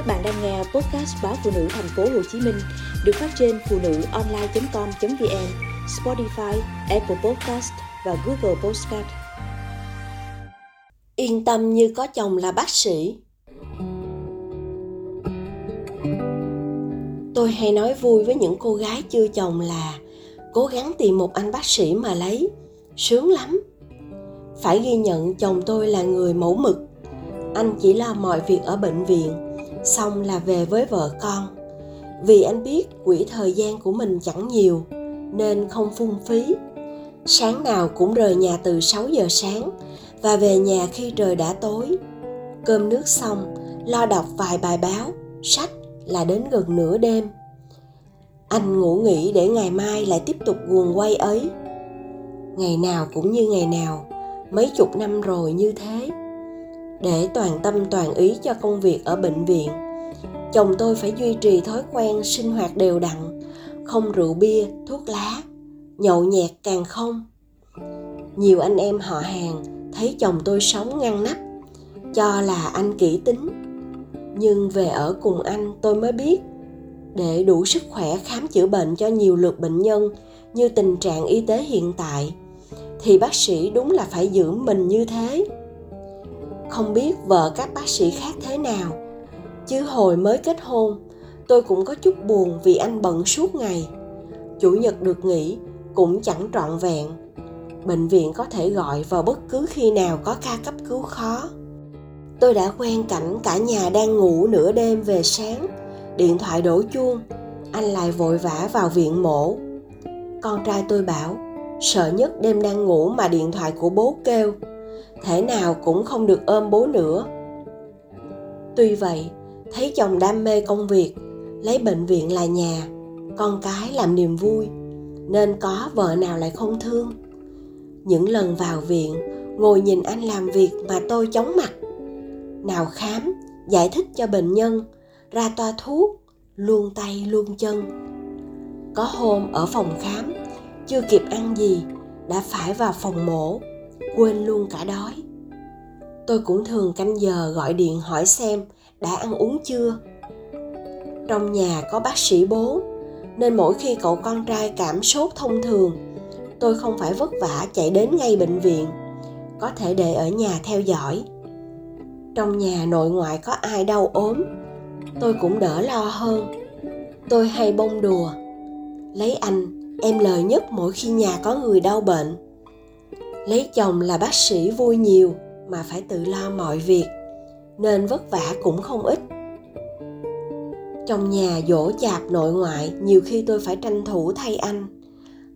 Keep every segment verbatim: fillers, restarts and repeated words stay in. Các bạn đang nghe podcast báo Phụ Nữ Thành phố Hồ Chí Minh được phát trên phụ nữ online chấm com chấm vn, Spotify, Apple Podcast và Google Podcast. Yên tâm như có chồng là bác sĩ. Tôi hay nói vui với những cô gái chưa chồng là cố gắng tìm một anh bác sĩ mà lấy, sướng lắm. Phải ghi nhận chồng tôi là người mẫu mực. Anh chỉ lo mọi việc ở bệnh viện, xong là về với vợ con. Vì anh biết quỹ thời gian của mình chẳng nhiều, nên không phung phí. Sáng nào cũng rời nhà từ sáu giờ sáng và về nhà khi trời đã tối. Cơm nước xong, lo đọc vài bài báo, sách là đến gần nửa đêm. Anh ngủ nghỉ để ngày mai lại tiếp tục guồng quay ấy. Ngày nào cũng như ngày nào, mấy chục năm rồi như thế. Để toàn tâm toàn ý cho công việc ở bệnh viện, chồng tôi phải duy trì thói quen sinh hoạt đều đặn, không rượu bia, thuốc lá, nhậu nhẹt càng không. Nhiều anh em họ hàng thấy chồng tôi sống ngăn nắp, cho là anh kỹ tính. Nhưng về ở cùng anh tôi mới biết, để đủ sức khỏe khám chữa bệnh cho nhiều lượt bệnh nhân như tình trạng y tế hiện tại, thì bác sĩ đúng là phải giữ mình như thế. Không biết vợ các bác sĩ khác thế nào, chứ hồi mới kết hôn, tôi cũng có chút buồn vì anh bận suốt ngày. Chủ nhật được nghỉ cũng chẳng trọn vẹn. Bệnh viện có thể gọi vào bất cứ khi nào có ca cấp cứu khó. Tôi đã quen cảnh cả nhà đang ngủ nửa đêm về sáng, điện thoại đổ chuông, anh lại vội vã vào viện mổ. Con trai tôi bảo, sợ nhất đêm đang ngủ mà điện thoại của bố kêu, thế nào cũng không được ôm bố nữa. Tuy vậy, thấy chồng đam mê công việc, lấy bệnh viện là nhà, con cái làm niềm vui, nên có vợ nào lại không thương. Những lần vào viện, ngồi nhìn anh làm việc mà tôi chóng mặt. Nào khám, giải thích cho bệnh nhân, ra toa thuốc, luồn tay luồn chân. Có hôm ở phòng khám, chưa kịp ăn gì, đã phải vào phòng mổ, quên luôn cả đói. Tôi cũng thường canh giờ gọi điện hỏi xem đã ăn uống chưa. Trong nhà có bác sĩ bố, nên mỗi khi cậu con trai cảm sốt thông thường, tôi không phải vất vả chạy đến ngay bệnh viện, có thể để ở nhà theo dõi. Trong nhà nội ngoại có ai đau ốm, tôi cũng đỡ lo hơn. Tôi hay bông đùa, lấy anh, em lời nhất mỗi khi nhà có người đau bệnh. Lấy chồng là bác sĩ vui nhiều mà phải tự lo mọi việc, nên vất vả cũng không ít. Trong nhà dỗ chạp nội ngoại, nhiều khi tôi phải tranh thủ thay anh.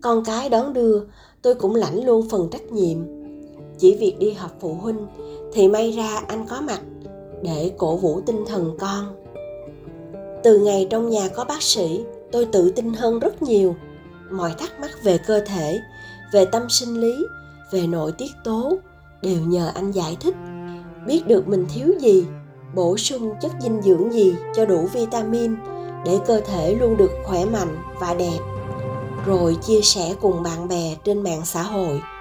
Con cái đón đưa, tôi cũng lãnh luôn phần trách nhiệm. Chỉ việc đi họp phụ huynh thì may ra anh có mặt để cổ vũ tinh thần con. Từ ngày trong nhà có bác sĩ, tôi tự tin hơn rất nhiều. Mọi thắc mắc về cơ thể, về tâm sinh lý, về nội tiết tố đều nhờ anh giải thích. Biết được mình thiếu gì, bổ sung chất dinh dưỡng gì cho đủ vitamin để cơ thể luôn được khỏe mạnh và đẹp, rồi chia sẻ cùng bạn bè trên mạng xã hội.